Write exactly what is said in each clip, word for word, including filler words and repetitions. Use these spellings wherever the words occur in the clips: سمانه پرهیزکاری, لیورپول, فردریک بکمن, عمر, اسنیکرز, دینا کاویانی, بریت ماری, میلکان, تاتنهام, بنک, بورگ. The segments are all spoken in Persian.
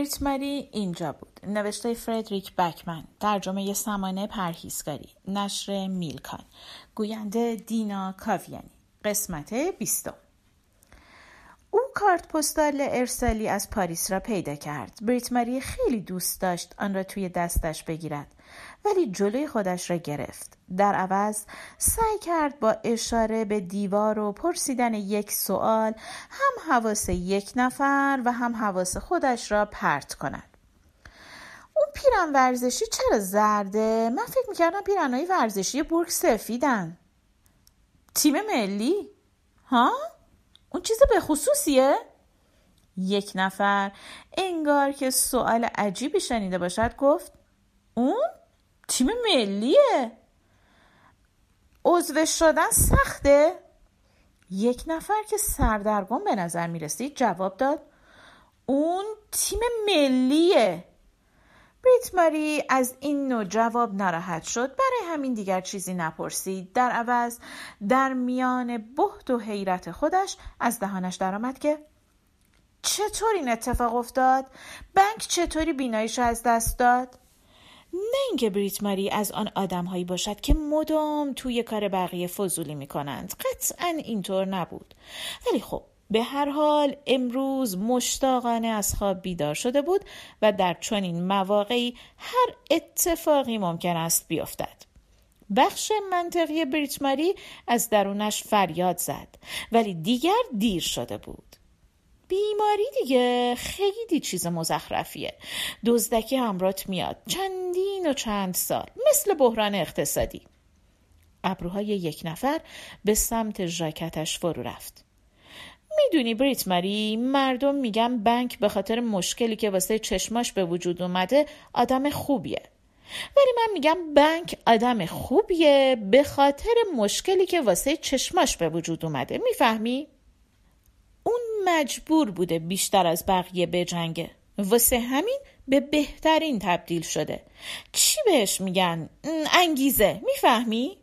بریتمری اینجا بود. نوشته فردریک بکمن، ترجمه سمانه پرهیزکاری، نشر میلکان، گوینده دینا کاویانی، قسمت بیستم. او کارت پستال ارسالی از پاریس را پیدا کرد. بریتمری خیلی دوست داشت آن را توی دستش بگیرد، ولی جلوی خودش را گرفت. در عوض سعی کرد با اشاره به دیوار و پرسیدن یک سوال هم حواس یک نفر و هم حواس خودش را پرت کند. اون پیرن ورزشی چرا زرده؟ من فکر میکردم پیرنهای ورزشی بورگ سفیدن. تیم ملی؟ ها؟ اون چیز به خصوصیه؟ یک نفر انگار که سوال عجیبی شنیده باشد گفت اون؟ تیم ملیه؟ عضو شدن سخته؟ یک نفر که سردرگم به نظر میرسید جواب داد اون تیم ملیه. بریتماری از این نوع جواب ناراحت شد، برای همین دیگر چیزی نپرسید. در عوض در میان بهت و حیرت خودش از دهانش درآمد که چطور این اتفاق افتاد؟ بنک چطوری بیناییش از دست داد؟ نه اینکه بریتماری از آن آدم‌هایی باشد که مدام توی کار بقیه فضولی می‌کنند، قطعاً اینطور نبود. ولی خب به هر حال امروز مشتاقانه از خواب بیدار شده بود و در چنین مواقعی هر اتفاقی ممکن است بیفتد. بخش منطقی بریتماری از درونش فریاد زد، ولی دیگر دیر شده بود. بیماری دیگه خیلی چیز مزخرفیه. دزدکی همراهت میاد، چندین و چند سال، مثل بحران اقتصادی. ابروهای یک نفر به سمت ژاکتش فرو رفت. میدونی بریتماری، مردم میگن بنک به خاطر مشکلی که واسه چشماش به وجود اومده آدم خوبیه، ولی من میگم بنک آدم خوبیه به خاطر مشکلی که واسه چشماش به وجود اومده. میفهمی؟ اون مجبور بوده بیشتر از بقیه بجنگه، واسه همین به بهترین تبدیل شده. چی بهش میگن؟ انگیزه. میفهمی؟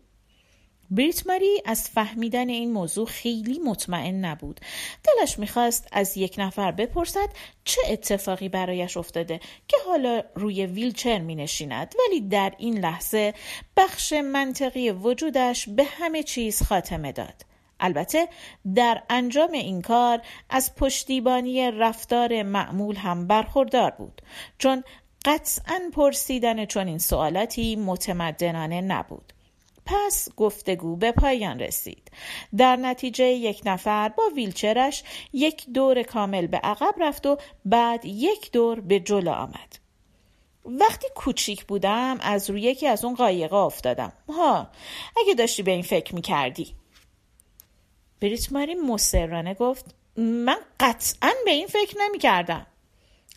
بریتماری از فهمیدن این موضوع خیلی مطمئن نبود. دلش میخواست از یک نفر بپرسد چه اتفاقی برایش افتاده که حالا روی ویلچر مینشیند، ولی در این لحظه بخش منطقی وجودش به همه چیز خاتمه داد. البته در انجام این کار از پشتیبانی رفتار معمول هم برخوردار بود، چون قطعاً پرسیدن چنین سوالاتی متمدنانه نبود. پس گفتگو به پایان رسید. در نتیجه یک نفر با ویلچرش یک دور کامل به عقب رفت و بعد یک دور به جلو آمد. وقتی کوچیک بودم از روی یکی از اون قایقا افتادم. ها، اگه داشتی به این فکر میکردی. بریتماری مصرانه گفت من قطعاً به این فکر نمیکردم.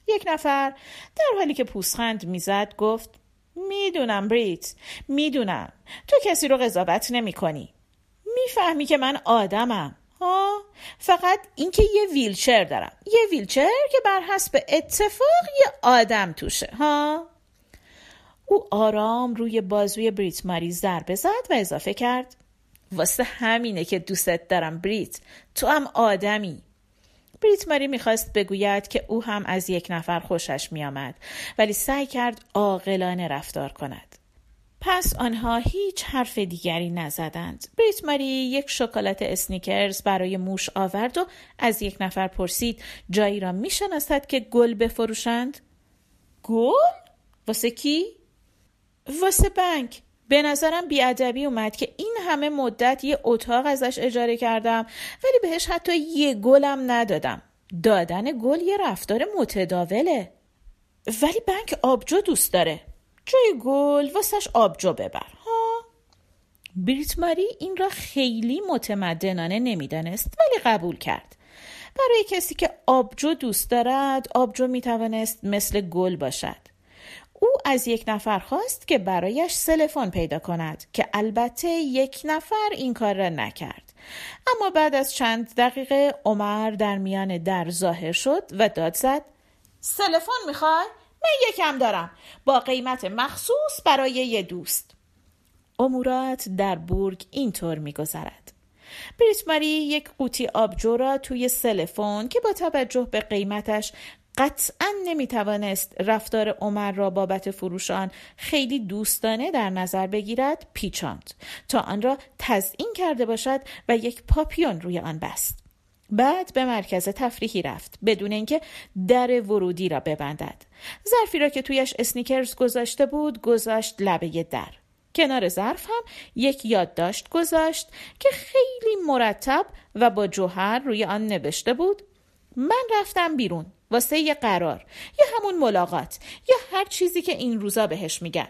یک نفر در حالی که پوزخند میزد گفت میدونم بریت، میدونم تو کسی رو قضاوت نمی کنی. میفهمی که من آدمم ها، فقط این که یه ویلچر دارم، یه ویلچر که بر حسب اتفاق یه آدم توشه ها. او آرام روی بازوی بریت ماری ضربه زد و اضافه کرد واسه همینه که دوستت دارم بریت، تو هم آدمی. بریتماری میخواست بگوید که او هم از یک نفر خوشش میآمد، ولی سعی کرد عاقلانه رفتار کند. پس آنها هیچ حرف دیگری نزدند. بریتماری یک شکلات اسنیکرز برای موش آورد و از یک نفر پرسید جایی را میشناسد که گل بفروشند؟ گل؟ واسه کی؟ واسه بنک. به نظرم بی‌ادبی اومد که این همه مدت یه اتاق ازش اجاره کردم ولی بهش حتی یه گلم ندادم. دادن گل یه رفتار متداوله. ولی بنک آبجو دوست داره. جای گل واسش آبجو ببر. ها؟ بریتماری این را خیلی متمدنانه نمیدانست ولی قبول کرد. برای کسی که آبجو دوست دارد آبجو میتوانست مثل گل باشد. او از یک نفر خواست که برایش سلفون پیدا کند که البته یک نفر این کار را نکرد. اما بعد از چند دقیقه عمر در میان در ظاهر شد و داد زد سلفون میخوای؟ من یکم دارم با قیمت مخصوص برای یه دوست. امورات در بورگ اینطور میگذرد. بریتماری یک قوطی آبجو را توی سلفون که با توجه به قیمتش قطعاً نمیتوانست رفتار عمر را بابت فروش آن خیلی دوستانه در نظر بگیرد، پیچاند تا آن را تزیین کرده باشد و یک پاپیون روی آن بست. بعد به مرکز تفریحی رفت بدون اینکه در ورودی را ببندد. ظرفی را که تویش اسنیکرز گذاشته بود گذاشت لبه در. کنار ظرف هم یک یادداشت گذاشت که خیلی مرتب و با جوهر روی آن نوشته بود: من رفتم بیرون واسه یه قرار، یا همون ملاقات، یا هر چیزی که این روزا بهش میگن.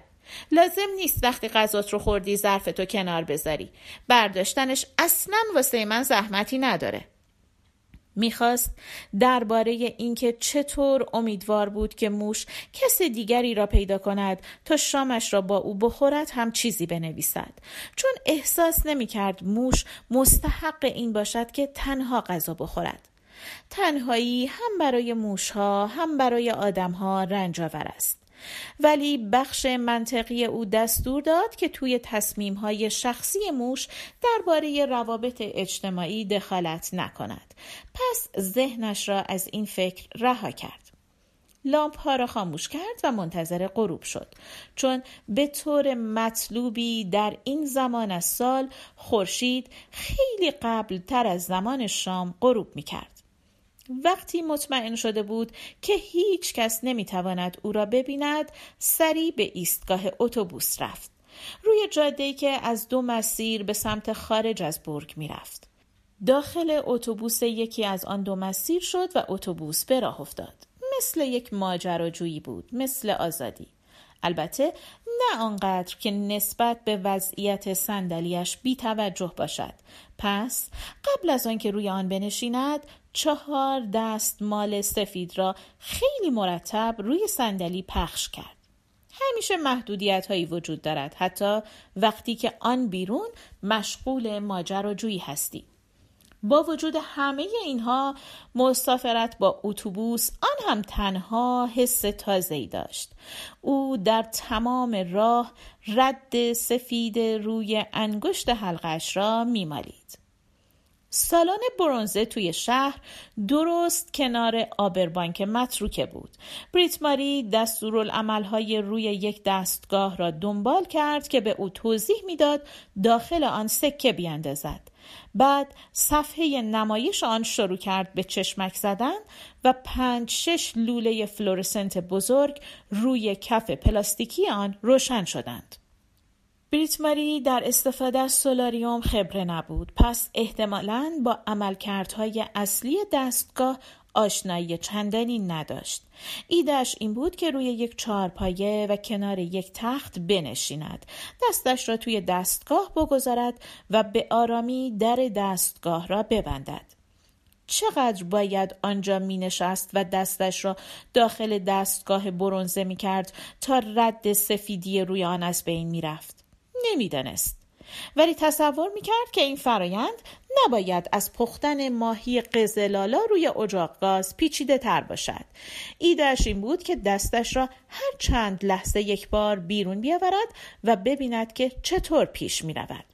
لازم نیست وقتی غذات رو خوردی ظرفتو کنار بذاری، برداشتنش اصلا واسه من زحمتی نداره. میخواست درباره اینکه چطور امیدوار بود که موش کس دیگری را پیدا کند تا شامش را با او بخورد هم چیزی بنویسد، چون احساس نمیکرد موش مستحق این باشد که تنها غذا بخورد. تنهایی هم برای موشها هم برای آدمها رنجاور است، ولی بخش منطقی او دستور داد که توی تصمیم‌های شخصی موش درباره روابط اجتماعی دخالت نکند. پس ذهنش را از این فکر رها کرد. لامپ‌ها را خاموش کرد و منتظر غروب شد، چون به طور مطلوبی در این زمان از سال خورشید خیلی قبل‌تر از زمان شام غروب می‌کرد. وقتی مطمئن شده بود که هیچ کس نمیتواند او را ببیند، سریع به ایستگاه اتوبوس رفت، روی جاده‌ای که از دو مسیر به سمت خارج از برگ میرفت. داخل اتوبوس یکی از آن دو مسیر شد و اتوبوس به راه افتاد. مثل یک ماجراجویی بود، مثل آزادی. البته نه آنقدر که نسبت به وضعیت صندلی‌اش بی‌توجه باشد. پس قبل از آنکه روی آن بنشیند، چهار دستمال سفید را خیلی مرتب روی صندلی پخش کرد. همیشه محدودیت‌هایی وجود دارد، حتی وقتی که آن بیرون مشغول ماجراجویی هستی. با وجود همه اینها، مسافرت با اتوبوس آن هم تنها حس تازه‌ای داشت. او در تمام راه رد سفید روی انگشت حلقش را می‌مالید. سالن برنزه توی شهر درست کنار آبربانک متروکه بود. بریت ماری دستورالعمل‌های روی یک دستگاه را دنبال کرد که به او توضیح می‌داد داخل آن سکه بیاندازد. بعد صفحه نمایش آن شروع کرد به چشمک زدن و پنج شش لوله فلورسنت بزرگ روی کف پلاستیکی آن روشن شدند. بریت ماری در استفاده از سولاریوم خبره نبود، پس احتمالاً با عملکردهای اصلی دستگاه آشنایی چندانی نداشت. ایدهش این بود که روی یک چهارپایه و کنار یک تخت بنشیند، دستش را توی دستگاه بگذارد و به آرامی در دستگاه را ببندد. چقدر باید آنجا می نشست و دستش را داخل دستگاه برنزه می کرد تا رد سفیدی روی آن از بین می رفت؟ نمی دانست. ولی تصور میکرد که این فرایند نباید از پختن ماهی قزلالا روی اجاق گاز پیچیده تر باشد. ایدهش این بود که دستش را هر چند لحظه یک بار بیرون بیاورد و ببیند که چطور پیش میرود.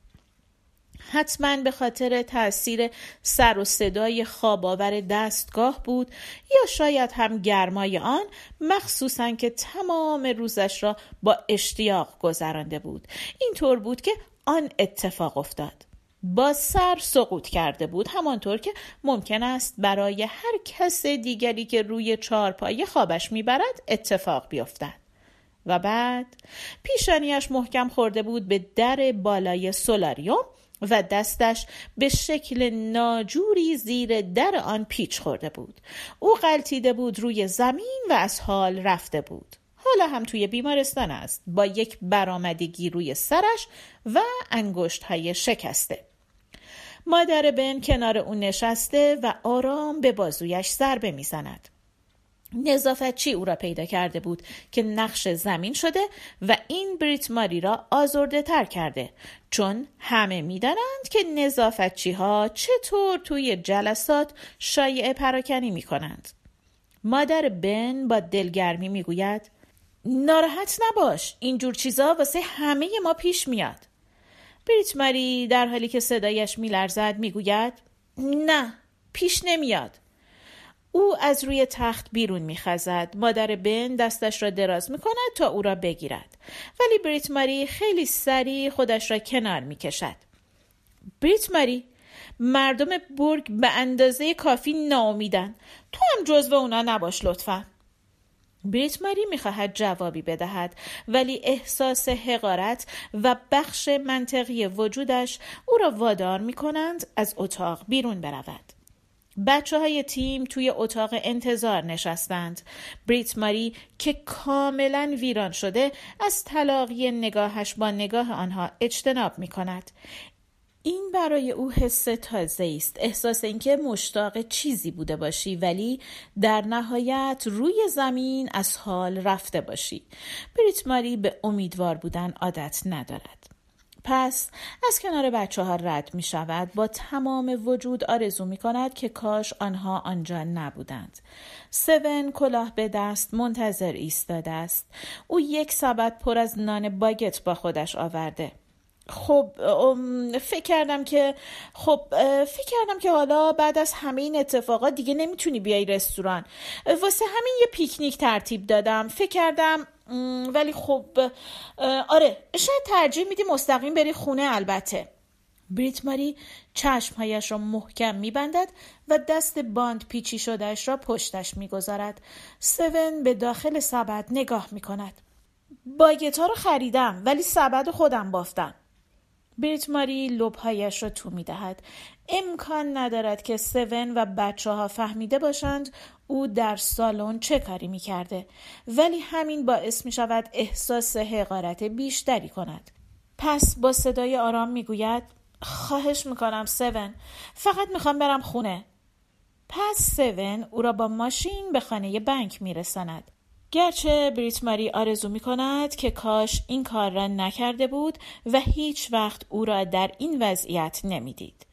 حتما به خاطر تأثیر سر و صدای خواب‌آور دستگاه بود، یا شاید هم گرمای آن، مخصوصاً که تمام روزش را با اشتیاق گذرانده بود. اینطور بود که آن اتفاق افتاد. با سر سقوط کرده بود، همانطور که ممکن است برای هر کس دیگری که روی چهارپایه خوابش میبرد اتفاق بیفتد. و بعد پیشانیش محکم خورده بود به در بالای سولاریوم و دستش به شکل ناجوری زیر در آن پیچ خورده بود. او غلطیده بود روی زمین و از حال رفته بود. حالا هم توی بیمارستان است، با یک برآمدگی روی سرش و انگشت‌های شکسته. مادر بن کنار او نشسته و آرام به بازویش ضربه میزند. نظافتچی او را پیدا کرده بود که نقش زمین شده و این بریت ماری را آزرده تر کرده، چون همه می‌دانند که نظافتچی‌ها چطور توی جلسات شایعه پراکنی می‌کنند. مادر بن با دلگرمی می‌گوید: ناراحت نباش، اینجور چیزا واسه همه ما پیش میاد. بریت ماری در حالی که صدایش میلرزد میگوید: نه، پیش نمیاد. او از روی تخت بیرون می‌خزد. مادر بن دستش را دراز می‌کند تا او را بگیرد. ولی بریت ماری خیلی سریع خودش را کنار می‌کشد. بریت ماری، مردم برگ به اندازه کافی ناامیدن. تو هم جزو اونا نباش لطفاً. بریت ماری می‌خواهد جوابی بدهد، ولی احساس حقارت و بخش منطقی وجودش او را وادار می‌کنند از اتاق بیرون برود. بچه های تیم توی اتاق انتظار نشستند. بریت ماری که کاملا ویران شده از تلاقی نگاهش با نگاه آنها اجتناب می کند. این برای او حس تازه است. احساس اینکه مشتاق چیزی بوده باشی ولی در نهایت روی زمین از حال رفته باشی. بریت ماری به امیدوار بودن عادت ندارد. پس از کنار بچه ها رد می شود. با تمام وجود آرزو می کند که کاش آنها آنجا نبودند. سیوین کلاه به دست منتظر ایستاده است. او یک سبد پر از نان باگت با خودش آورده. خب فکر کردم که خب فکر کردم که حالا بعد از همه این اتفاقات دیگه نمیتونی بیای رستوران، واسه همین یه پیکنیک ترتیب دادم. فکر کردم ولی خب آره شاید ترجیح میدی مستقیم بری خونه. البته بریت ماری چشمهایش را محکم میبندد و دست باند پیچی شدهش را پشتش میگذارد. سیوین به داخل سبد نگاه میکند. باگت‌ها رو خریدم ولی سبد خودم بافتم. بریت ماری لبهایش را تو می دهد. امکان ندارد که سیوین و بچه ها فهمیده باشند او در سالن چه کاری می کرده، ولی همین باعث می شود احساس حقارت بیشتری کند. پس با صدای آرام می گوید خواهش می کنم سیوین، فقط می خوام برم خونه. پس سیوین او را با ماشین به خانه بنک می رساند. گرچه بریت ماری آرزو می کند که کاش این کار را نکرده بود و هیچ وقت او را در این وضعیت نمی دید.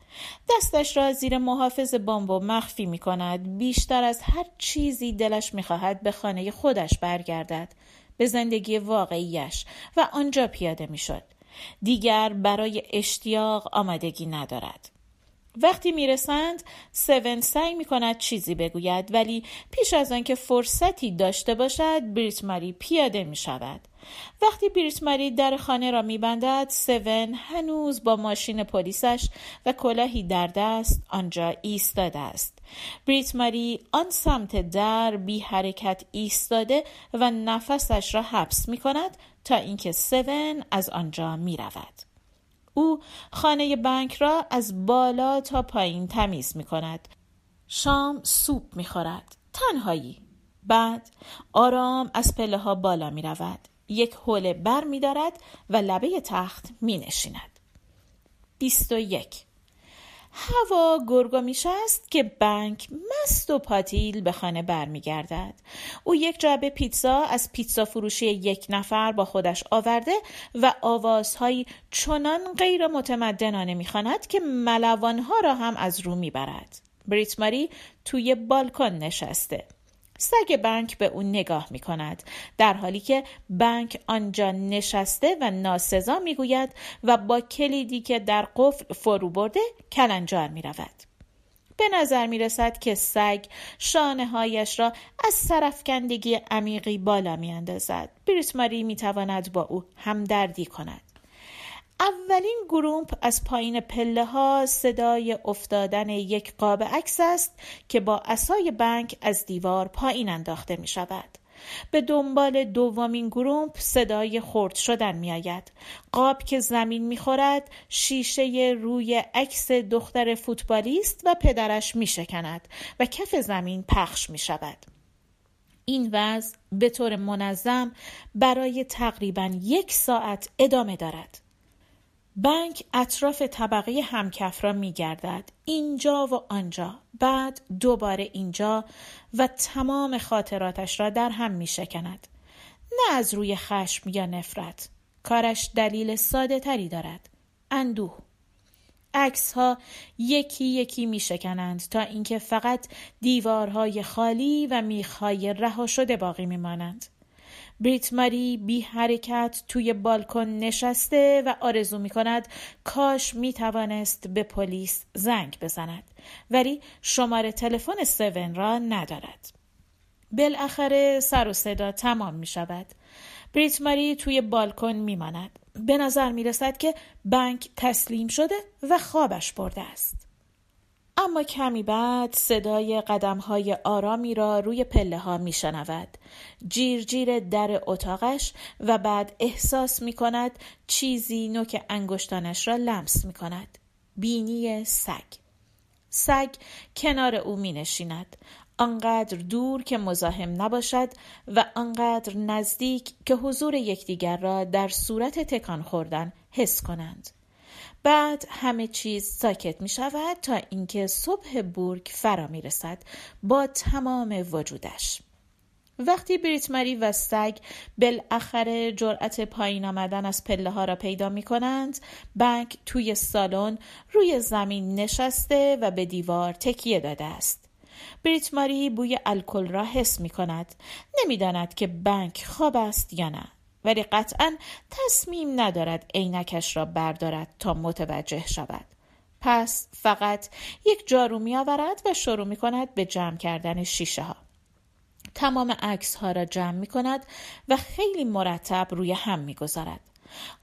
دستش را زیر محافظ بامبو مخفی می کند. بیشتر از هر چیزی دلش می خواهد به خانه خودش برگردد، به زندگی واقعیش، و آنجا پیاده می شد. دیگر برای اشتیاق آمادگی ندارد. وقتی میرسند سیوین سعی میکند چیزی بگوید، ولی پیش از آنکه فرصتی داشته باشد بریت ماری پیاده میشود. وقتی بریت ماری در خانه را میبندد سیوین هنوز با ماشین پلیسش و کلاهی در دست آنجا ایستاده است. بریت ماری آن سمت در بی حرکت ایستاده و نفسش را حبس میکند تا اینکه سیوین از آنجا میرود. او خانه بنک را از بالا تا پایین تمیز می کند. شام سوپ می خورد. تنهایی. بعد آرام از پله ها بالا می رود. یک حوله بر می دارد و لبه تخت می نشیند. بیست و یک. هوا گرگومیش است که بنک مست و پاتیل به خانه بر می گردد. او یک جعبه پیتزا از پیتزا فروشی یک نفر با خودش آورده و آوازهایی چنان غیر متمدنانه می خواند که ملوانها را هم از رو می برد. بریت ماری توی بالکن نشسته. سگ بنک به او نگاه می کند در حالی که بنک آنجا نشسته و ناسزا می گوید و با کلیدی که در قفل فرو برده کلنجار می رود. به نظر می رسد که سگ شانه هایش را از سرفکندگی عمیقی بالا می اندازد. بریت ماری می تواند با او همدردی کند. اولین گرومپ از پایین پله ها صدای افتادن یک قاب عکس است که با عصای بنک از دیوار پایین انداخته می شود. به دنبال دومین گرومپ صدای خرد شدن می آید. قاب که زمین می خورد شیشه روی عکس دختر فوتبالیست و پدرش می شکند و کف زمین پخش می شود. این وضع به طور منظم برای تقریباً یک ساعت ادامه دارد. بنک اطراف طبقه همکف را می گردد. اینجا و آنجا، بعد دوباره اینجا، و تمام خاطراتش را در هم می شکند. نه از روی خشم یا نفرت. کارش دلیل ساده تری دارد. اندوه. عکس ها یکی یکی می شکنند تا اینکه فقط دیوارهای خالی و میخهای رها شده باقی می مانند. بریت ماری بی حرکت توی بالکن نشسته و آرزو می کند کاش می توانست به پلیس زنگ بزند، ولی شماره تلفن سیون را ندارد. بالاخره سر و صدا تمام می شود. بریت ماری توی بالکن می ماند. به نظر می رسد که بنک تسلیم شده و خوابش برده است. اما کمی بعد صدای قدم‌های آرامی را روی پله‌ها می‌شنود. جیرجیر در اتاقش و بعد احساس می‌کند چیزی نوک انگشتانش را لمس می‌کند. بینی سگ. سگ کنار او می‌نشیند. آنقدر دور که مزاحم نباشد و آنقدر نزدیک که حضور یکدیگر را در صورت تکان خوردن حس کنند. بعد همه چیز ساکت می شود تا اینکه صبح بورگ فرا می رسد با تمام وجودش. وقتی بریت ماری و سگ بالاخره جرأت پایین آمدن از پله ها را پیدا می کنند، بنک توی سالن روی زمین نشسته و به دیوار تکیه داده است. بریت ماری بوی الکل را حس می کند. نمی داند که بنک خواب است یا نه، ولی قطعاً تصمیم ندارد عینکش را بردارد تا متوجه شود. پس فقط یک جارو می آورد و شروع می کند به جمع کردن شیشه ها. تمام عکس ها را جمع می کند و خیلی مرتب روی هم می گذارد.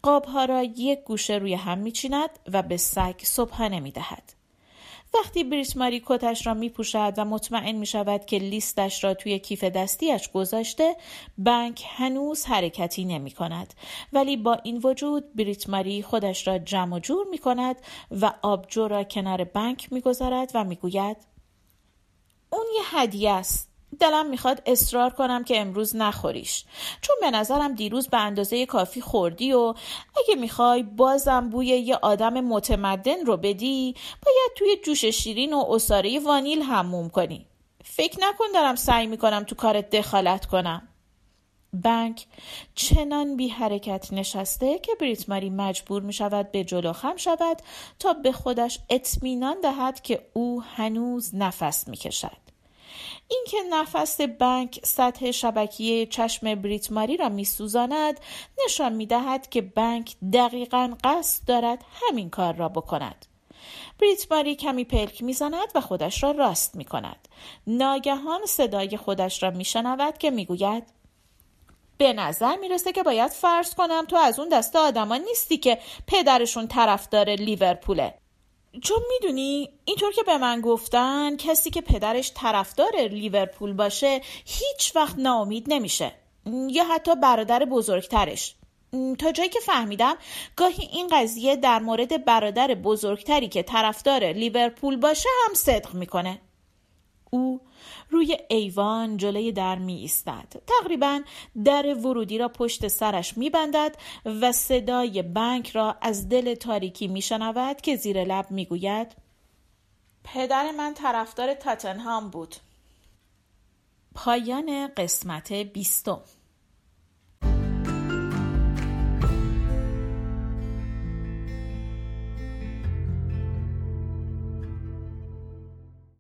قاب ها را یک گوشه روی هم می چیند و به سگ صبحانه می دهد. وقتی بریت ماری کتش را می پوشد و مطمئن می شود که لیستش را توی کیف دستیش گذاشته، بنک هنوز حرکتی نمی کند. ولی با این وجود بریت ماری خودش را جمع و جور می کند و آبجو را کنار بنک می گذارد و می گوید اون یه هدیه است. دلم می خواد اصرار کنم که امروز نخوریش، چون به نظرم دیروز به اندازه کافی خوردی و اگه می خوای بازم بوی یه آدم متمدن رو بدی باید توی جوش شیرین و عصاره وانیل حموم کنی. فکر نکن دارم سعی می کنم تو کارت دخالت کنم. بنک چنان بی حرکت نشسته که بریت ماری مجبور می شود به جلو خم شود تا به خودش اطمینان دهد که او هنوز نفس می کشد. اینکه نفس بنک سطح شبکیه چشم بریت ماری را میسوزاند نشان میدهد که بنک دقیقاً قصد دارد همین کار را بکند. بریت ماری کمی پلک میزند و خودش را راست میکند. ناگهان صدای خودش را میشنود که میگوید به نظر میرسه که باید فرض کنم تو از اون دسته آدما نیستی که پدرشون طرفدار لیورپوله. چون میدونی اینطور که به من گفتن کسی که پدرش طرفدار لیورپول باشه هیچ وقت ناامید نمیشه، یا حتی برادر بزرگترش. تا جایی که فهمیدم گاهی این قضیه در مورد برادر بزرگتری که طرفدار لیورپول باشه هم صدق میکنه. او روی ایوان جلوی در می ایستد. تقریبا در ورودی را پشت سرش می بندد و صدای بنک را از دل تاریکی می شنود که زیر لب می گوید پدر من طرفدار تاتنهام بود. پایان قسمت بیستم.